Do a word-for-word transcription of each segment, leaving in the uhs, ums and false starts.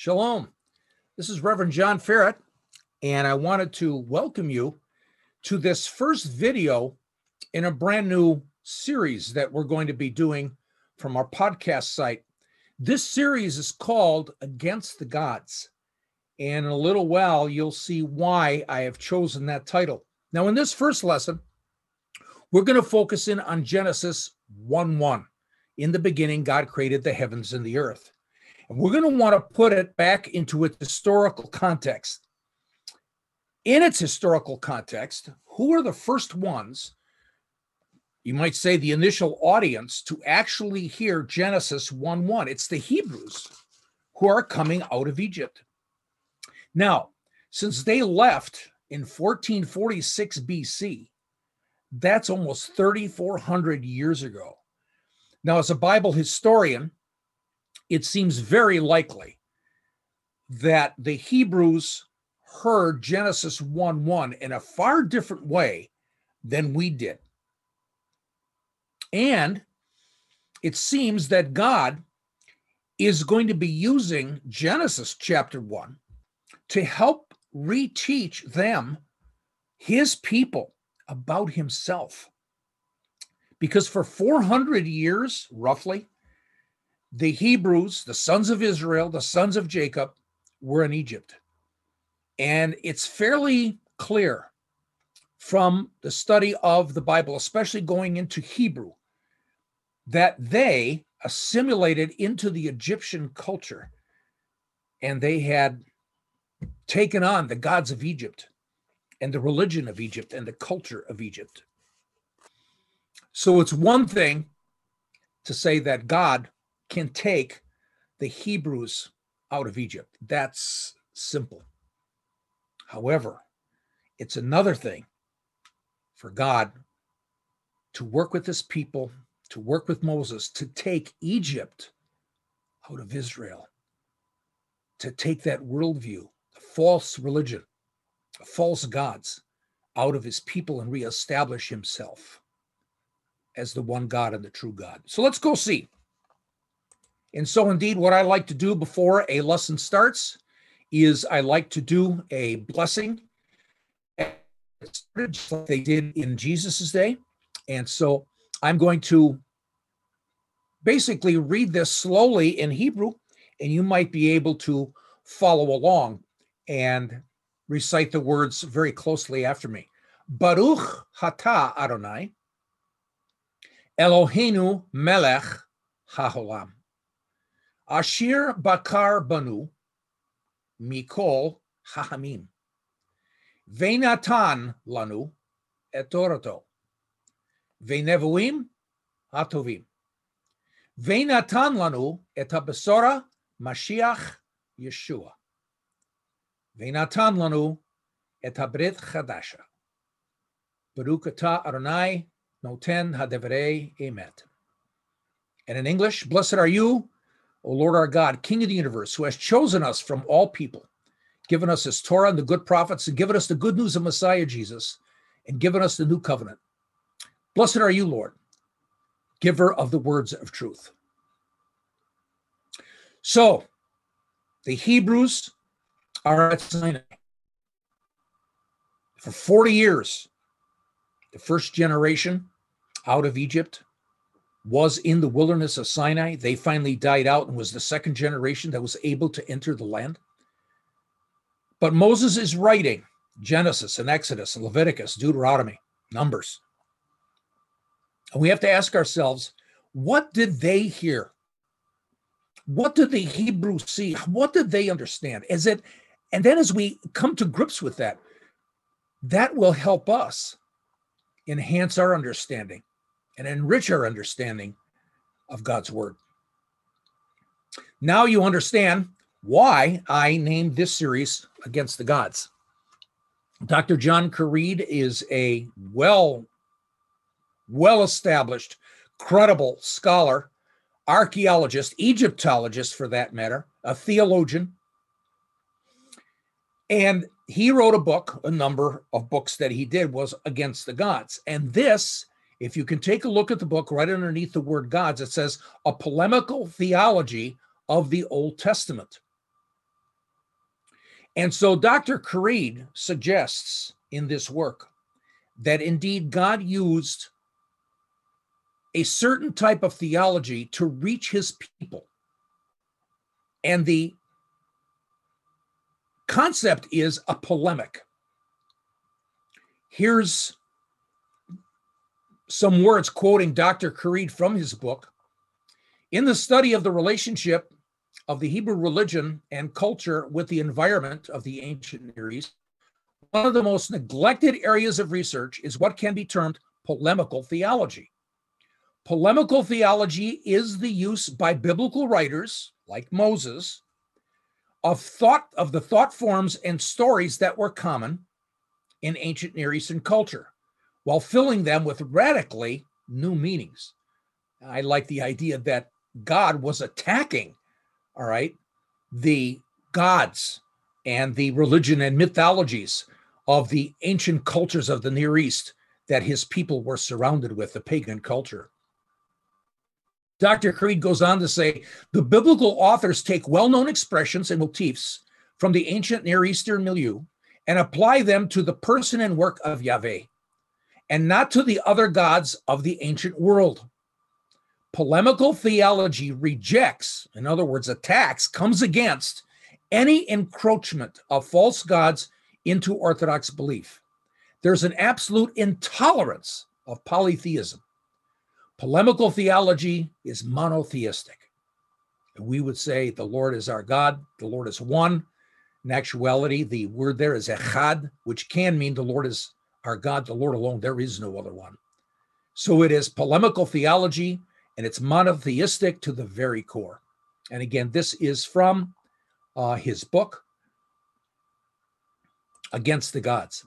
Shalom. This is Reverend John Ferret, and I wanted to welcome you to this first video in a brand new series that we're going to be doing from our podcast site. This series is called Against the Gods, and in a little while, you'll see why I have chosen that title. Now, in this first lesson, we're going to focus in on Genesis one one. In the beginning, God created the heavens and the earth. And we're going to want to put it back into its historical context. In its historical context, who are the first ones, you might say the initial audience, to actually hear Genesis one one? It's the Hebrews who are coming out of Egypt. Now, since they left in fourteen forty-six B C, that's almost thirty-four hundred years ago. Now, as a Bible historian, it seems very likely that the Hebrews heard Genesis one one in a far different way than we did. And it seems that God is going to be using Genesis chapter one to help reteach them, his people, about himself. Because for four hundred years, roughly, the Hebrews, the sons of Israel, the sons of Jacob, were in Egypt. And it's fairly clear from the study of the Bible, especially going into Hebrew, that they assimilated into the Egyptian culture, and they had taken on the gods of Egypt and the religion of Egypt and the culture of Egypt. So it's one thing to say that God can take the Hebrews out of Egypt. That's simple. However, it's another thing for God to work with his people, to work with Moses, to take Egypt out of Israel, to take that worldview, the false religion, false gods out of his people and reestablish himself as the one God and the true God. So let's go see. And so indeed, what I like to do before a lesson starts is I like to do a blessing, just like they did in Jesus's day. And so I'm going to basically read this slowly in Hebrew, and you might be able to follow along and recite the words very closely after me. Baruch Hata Adonai, Eloheinu Melech HaOlam, Asher Bakar Banu, Mikol Ha'amim, Ve'natan Lanu Et Torato, Ve'nevuim HaTovim, Ve'natan Lanu Et HaBesora Mashiach Yeshua, Ve'natan lanu et habrit chadasha. Baruch atah Adonai noten hadevrei emet. And in English, blessed are you, O Lord our God, King of the universe, who has chosen us from all people, given us his Torah and the good prophets, and given us the good news of Messiah Jesus, and given us the new covenant. Blessed are you, Lord, giver of the words of truth. So, the Hebrews are at Sinai. For forty years, the first generation out of Egypt was in the wilderness of Sinai. They finally died out and was the second generation that was able to enter the land. But Moses is writing Genesis and Exodus and Leviticus, Deuteronomy, Numbers. And we have to ask ourselves, what did they hear? What did the Hebrews see? What did they understand? Is it, and then as we come to grips with that, that will help us enhance our understanding and enrich our understanding of God's word. Now you understand why I named this series Against the Gods. Doctor John Currid is a well, well-established, credible scholar, archaeologist, Egyptologist for that matter, a theologian. And he wrote a book, a number of books that he did was Against the Gods. And this, if you can take a look at the book right underneath the word gods, it says a polemical theology of the Old Testament. And so Doctor Currid suggests in this work that indeed God used a certain type of theology to reach his people. And the concept is a polemic. Here's some words quoting Doctor Currid from his book. In the study of the relationship of the Hebrew religion and culture with the environment of the ancient Near East, one of the most neglected areas of research is what can be termed polemical theology. Polemical theology is the use by biblical writers, like Moses, of thought of the thought forms and stories that were common in ancient Near Eastern culture, while filling them with radically new meanings. I like the idea that God was attacking, all right, the gods and the religion and mythologies of the ancient cultures of the Near East that his people were surrounded with, the pagan culture. Doctor Currid goes on to say, the biblical authors take well-known expressions and motifs from the ancient Near Eastern milieu and apply them to the person and work of Yahweh, and not to the other gods of the ancient world. Polemical theology rejects, in other words, attacks, comes against any encroachment of false gods into Orthodox belief. There's an absolute intolerance of polytheism. Polemical theology is monotheistic. And we would say the Lord is our God, the Lord is one. In actuality, the word there is echad, which can mean the Lord is our God, the Lord alone, there is no other one. So it is polemical theology, and it's monotheistic to the very core. And again, this is from uh, his book, Against the Gods.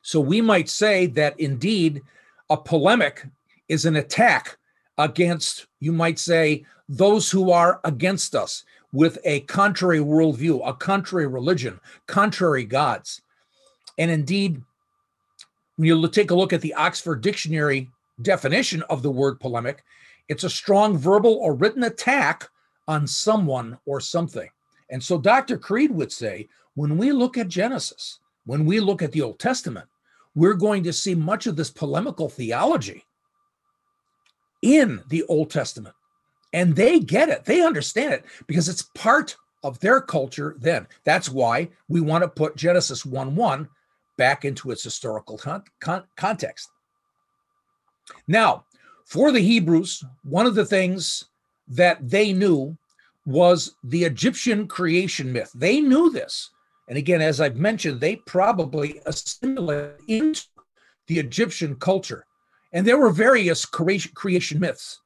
So we might say that indeed a polemic is an attack against, you might say, those who are against us with a contrary worldview, a contrary religion, contrary gods. And indeed, when you take a look at the Oxford Dictionary definition of the word polemic, it's a strong verbal or written attack on someone or something. And so Doctor Currid would say, when we look at Genesis, when we look at the Old Testament, we're going to see much of this polemical theology in the Old Testament. And they get it. They understand it because it's part of their culture then. That's why we want to put Genesis one one back into its historical con- con- context. Now, for the Hebrews, one of the things that they knew was the Egyptian creation myth. They knew this. And again, as I've mentioned, they probably assimilated into the Egyptian culture. And there were various creation myths.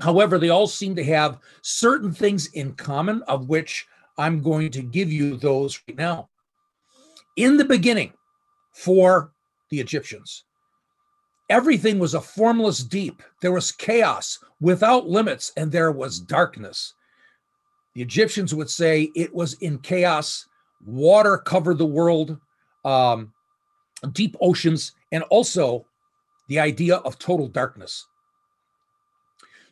However, they all seem to have certain things in common, of which I'm going to give you those right now. In the beginning, for the Egyptians, everything was a formless deep. There was chaos without limits, and there was darkness. The Egyptians would say it was in chaos. Water covered the world, um, deep oceans, and also the idea of total darkness.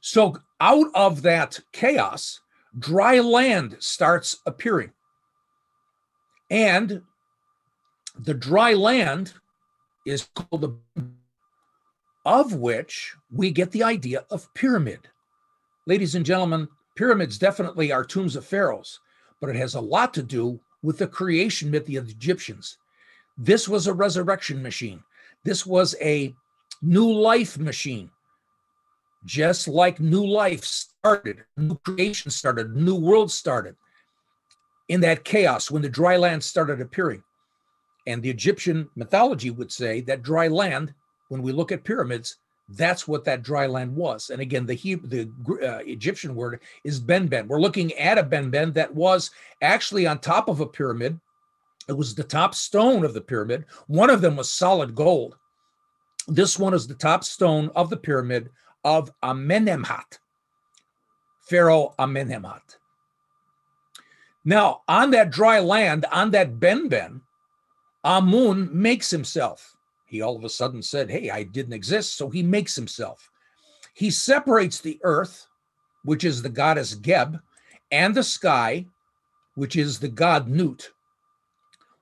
So out of that chaos, dry land starts appearing. And the dry land is called the, of which we get the idea of pyramid. Ladies and gentlemen, pyramids definitely are tombs of pharaohs, but it has a lot to do with the creation myth of the Egyptians. This was a resurrection machine. This was a new life machine. Just like new life started, new creation started, new world started in that chaos when the dry land started appearing. And the Egyptian mythology would say that dry land, when we look at pyramids, that's what that dry land was. And again, the Hebrew, the uh, Egyptian word is Benben. We're looking at a Benben that was actually on top of a pyramid. It was the top stone of the pyramid. One of them was solid gold. This one is the top stone of the pyramid of Amenemhat, Pharaoh Amenemhat. Now, on that dry land, on that Benben, Amun makes himself. He all of a sudden said, hey, I didn't exist, so he makes himself. He separates the earth, which is the goddess Geb, and the sky, which is the god Nut.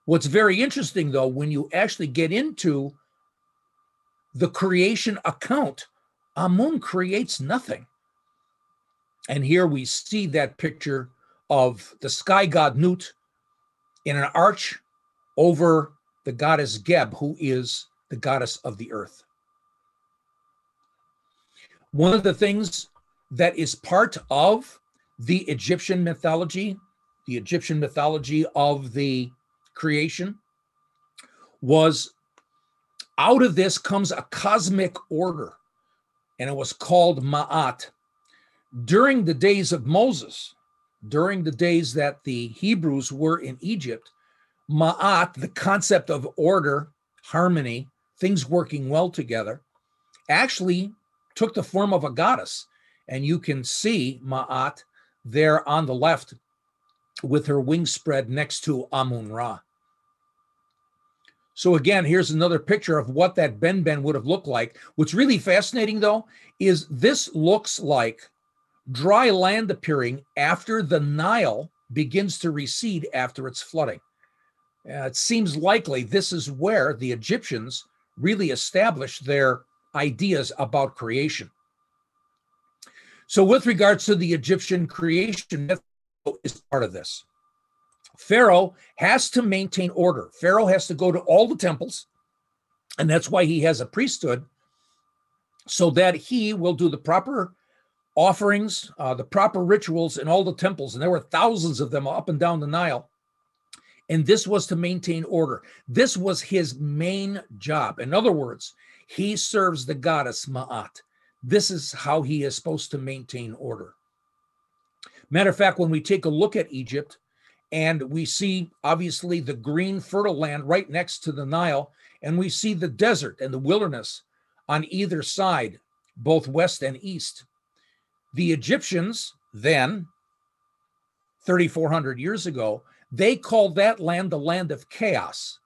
What's very interesting, though, when you actually get into the creation account, Amun creates nothing. And here we see that picture of the sky god Nut in an arch over the goddess Geb, who is the goddess of the earth. One of the things that is part of the Egyptian mythology, the Egyptian mythology of the creation, was out of this comes a cosmic order, and it was called Ma'at. During the days of Moses, during the days that the Hebrews were in Egypt, Ma'at, the concept of order, harmony, things working well together, actually took the form of a goddess. And you can see Ma'at there on the left with her wings spread next to Amun-Ra. So again, here's another picture of what that Benben would have looked like. What's really fascinating, though, is this looks like dry land appearing after the Nile begins to recede after its flooding. Uh, it seems likely this is where the Egyptians really established their ideas about creation. So with regards to the Egyptian creation myth, is part of this. Pharaoh has to maintain order. Pharaoh has to go to all the temples, and that's why he has a priesthood, so that he will do the proper offerings, uh, the proper rituals in all the temples, and there were thousands of them up and down the Nile, and this was to maintain order. This was his main job. In other words, he serves the goddess Ma'at. This is how he is supposed to maintain order. Matter of fact, when we take a look at Egypt, and we see, obviously, the green fertile land right next to the Nile, and we see the desert and the wilderness on either side, both west and east. The Egyptians then, thirty-four hundred years ago, they called that land the land of chaos.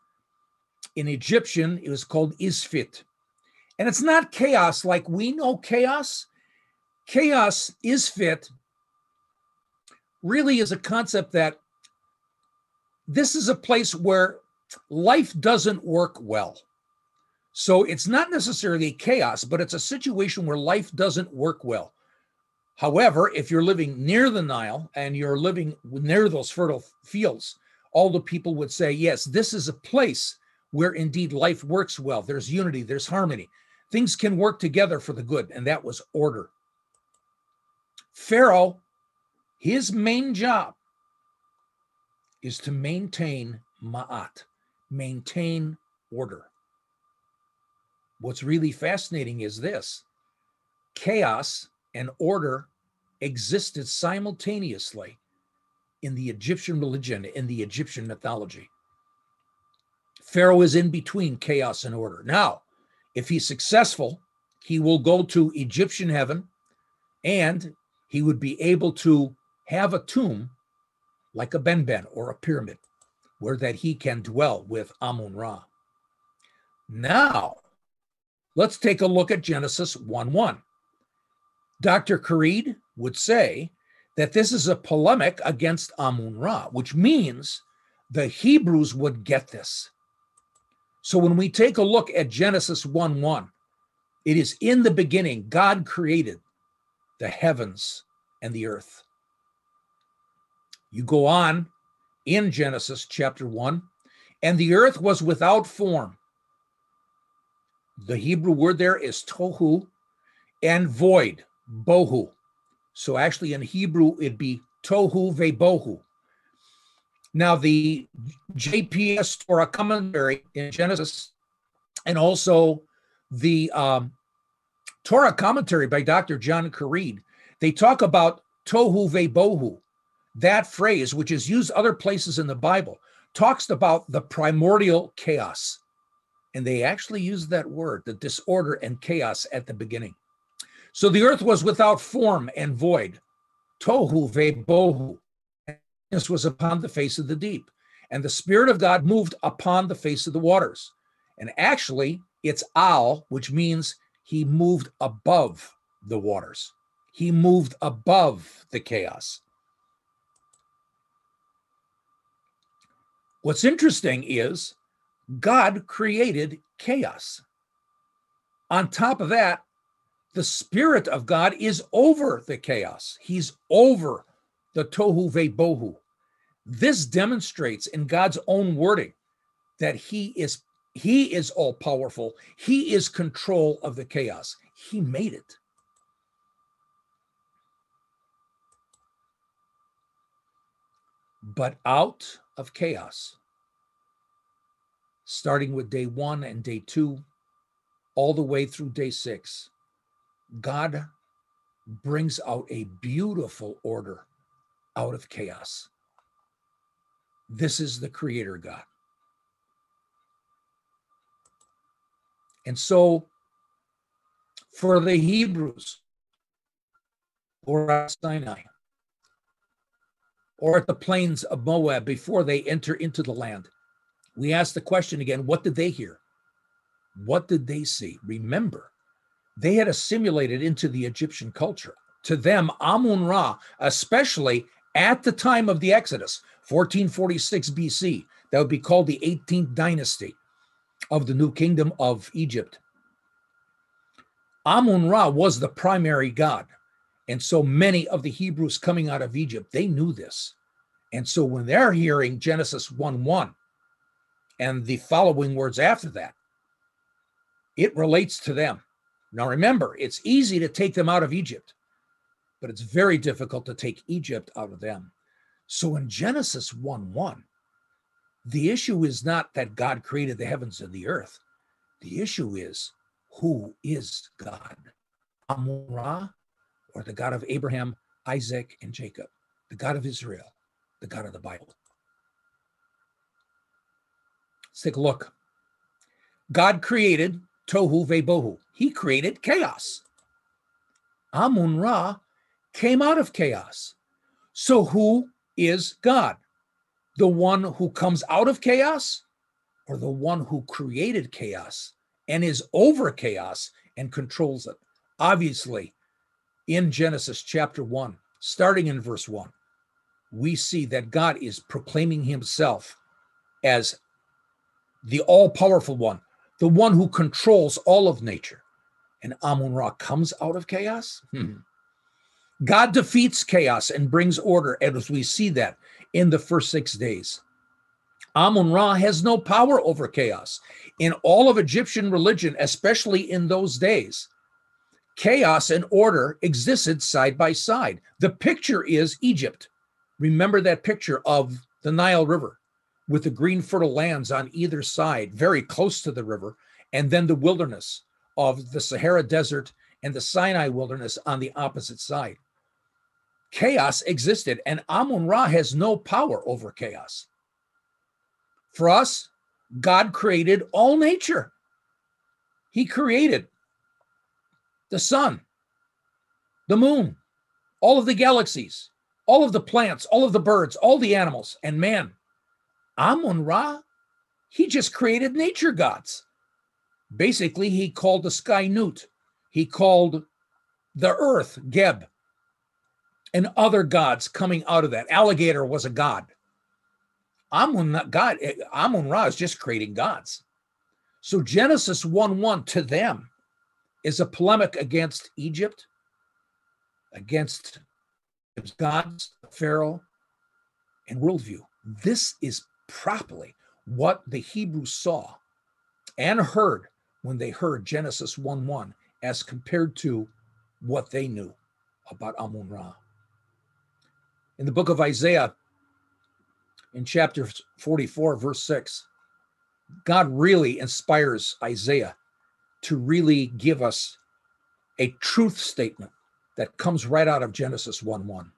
In Egyptian, it was called Isfit. And it's not chaos like we know chaos. Chaos, Isfit, really is a concept that this is a place where life doesn't work well. So it's not necessarily chaos, but it's a situation where life doesn't work well. However, if you're living near the Nile and you're living near those fertile fields, all the people would say, yes, this is a place where indeed life works well. There's unity, there's harmony. Things can work together for the good, and that was order. Pharaoh, his main job is to maintain Ma'at, maintain order. What's really fascinating is this. Chaos and order existed simultaneously in the Egyptian religion, in the Egyptian mythology. Pharaoh is in between chaos and order. Now, if he's successful, he will go to Egyptian heaven, and he would be able to have a tomb like a Benben or a pyramid where that he can dwell with Amun-Ra. Now, let's take a look at Genesis one one. Doctor Currid would say that this is a polemic against Amun-Ra, which means the Hebrews would get this. So when we take a look at Genesis one one, it is in the beginning God created the heavens and the earth. You go on in Genesis chapter one, and the earth was without form. The Hebrew word there is tohu and void, bohu. So actually in Hebrew, it'd be tohu veBohu. Now the J P S Torah commentary in Genesis, and also the um, Torah commentary by Doctor John Currid, they talk about tohu veBohu. That phrase, which is used other places in the Bible, talks about the primordial chaos. And they actually use that word, the disorder and chaos at the beginning. So the earth was without form and void. Tohu veBohu. This was upon the face of the deep. And the Spirit of God moved upon the face of the waters. And actually, it's al, which means he moved above the waters. He moved above the chaos. What's interesting is God created chaos. On top of that, the Spirit of God is over the chaos. He's over the tohu veBohu. This demonstrates in God's own wording that he is he is all powerful. He is control of the chaos. He made it. But out of chaos, starting with day one and day two, all the way through day six, God brings out a beautiful order out of chaos. This is the Creator God. And so for the Hebrews, or at Sinai, or at the plains of Moab before they enter into the land, we ask the question again, what did they hear? What did they see? Remember, they had assimilated into the Egyptian culture. To them, Amun-Ra, especially at the time of the Exodus, fourteen forty-six B C, that would be called the eighteenth dynasty of the new kingdom of Egypt. Amun-Ra was the primary god. And so many of the Hebrews coming out of Egypt, they knew this. And so when they're hearing Genesis one one and the following words after that, it relates to them. Now remember, it's easy to take them out of Egypt, but it's very difficult to take Egypt out of them. So in Genesis one one, the issue is not that God created the heavens and the earth. The issue is, who is God? Amun-Ra, or the God of Abraham, Isaac, and Jacob, the God of Israel, the God of the Bible? Let's take a look. God created tohu veBohu. He created chaos. Amun-Ra came out of chaos. So who is God? The one who comes out of chaos, or the one who created chaos and is over chaos and controls it? Obviously, in Genesis chapter one, starting in verse one, we see that God is proclaiming himself as the all-powerful one, the one who controls all of nature. And Amun-Ra comes out of chaos? Hmm. God defeats chaos and brings order, as we see that in the first six days. Amun-Ra has no power over chaos. In all of Egyptian religion, especially in those days, chaos and order existed side by side. The picture is Egypt. Remember that picture of the Nile River with the green fertile lands on either side, very close to the river, and then the wilderness of the Sahara Desert and the Sinai wilderness on the opposite side. Chaos existed, and Amun-Ra has no power over chaos. For us, God created all nature. He created the sun, the moon, all of the galaxies, all of the plants, all of the birds, all the animals, and man. Amun-Ra, he just created nature gods. Basically, he called the sky Nut. He called the earth Geb, and other gods coming out of that. Alligator was a god. Amun-Ra, Amun-Ra is just creating gods. So Genesis one one to them is a polemic against Egypt, against gods, Pharaoh, and worldview. This is properly what the Hebrews saw and heard when they heard Genesis one one as compared to what they knew about Amun-Ra. In the book of Isaiah, in chapter forty-four, verse six, God really inspires Isaiah to really give us a truth statement that comes right out of Genesis one one.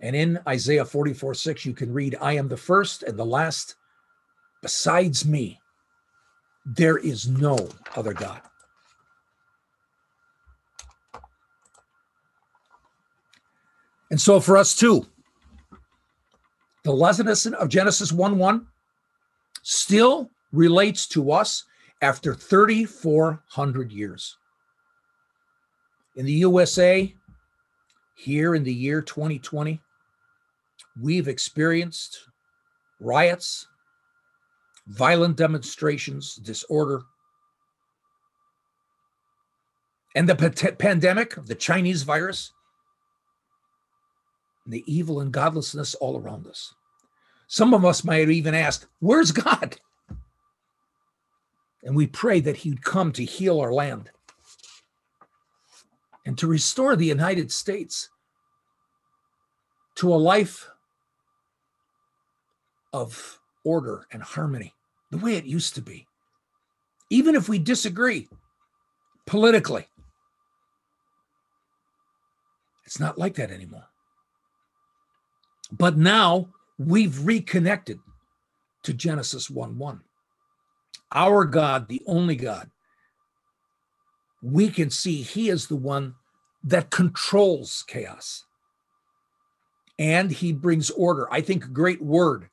And in Isaiah forty-four six, you can read, "I am the first and the last. Besides me, there is no other God." And so for us too, the lesson of Genesis one one still relates to us after thirty-four hundred years. In the U S A, here in the year twenty twenty, we've experienced riots, violent demonstrations, disorder, and the pandemic, the Chinese virus, and the evil and godlessness all around us. Some of us might even ask, where's God? And we pray that he'd come to heal our land and to restore the United States to a life of order and harmony, the way it used to be, even if we disagree politically. It's not like that anymore. But now we've reconnected to Genesis one one. Our God, the only God, we can see he is the one that controls chaos. And he brings order. I think a great word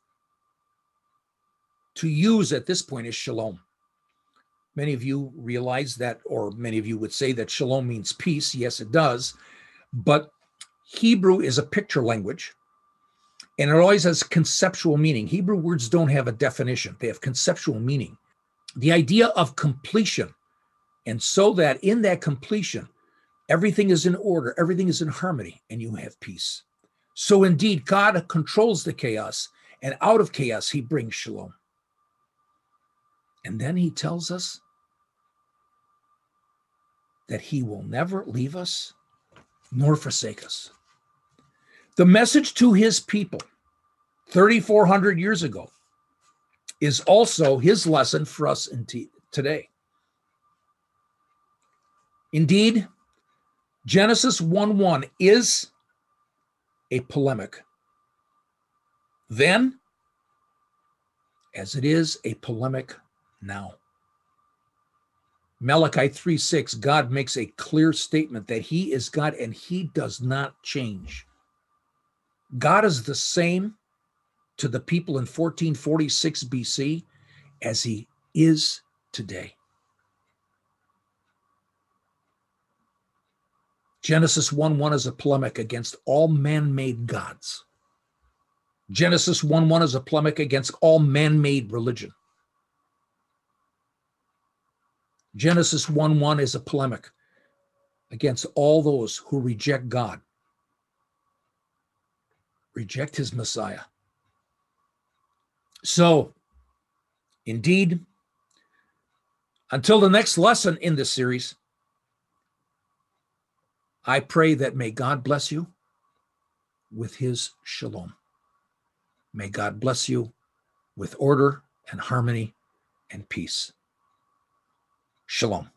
to use at this point is shalom. Many of you realize that, or many of you would say that shalom means peace. Yes, it does. But Hebrew is a picture language, and it always has conceptual meaning. Hebrew words don't have a definition. They have conceptual meaning. The idea of completion. And so that in that completion, everything is in order, everything is in harmony, and you have peace. So indeed, God controls the chaos, and out of chaos, he brings shalom. And then he tells us that he will never leave us nor forsake us. The message to his people thirty-four hundred years ago is also his lesson for us in t- today. Indeed, Genesis one one is a polemic then, as it is a polemic now. Malachi three six, God makes a clear statement that he is God and he does not change. God is the same to the people in fourteen forty-six B C as he is today. Genesis one one is a polemic against all man-made gods. Genesis one one is a polemic against all man-made religion. Genesis one one is a polemic against all those who reject God, reject his Messiah. So, indeed, until the next lesson in this series, I pray that may God bless you with his shalom. May God bless you with order and harmony and peace. Shalom.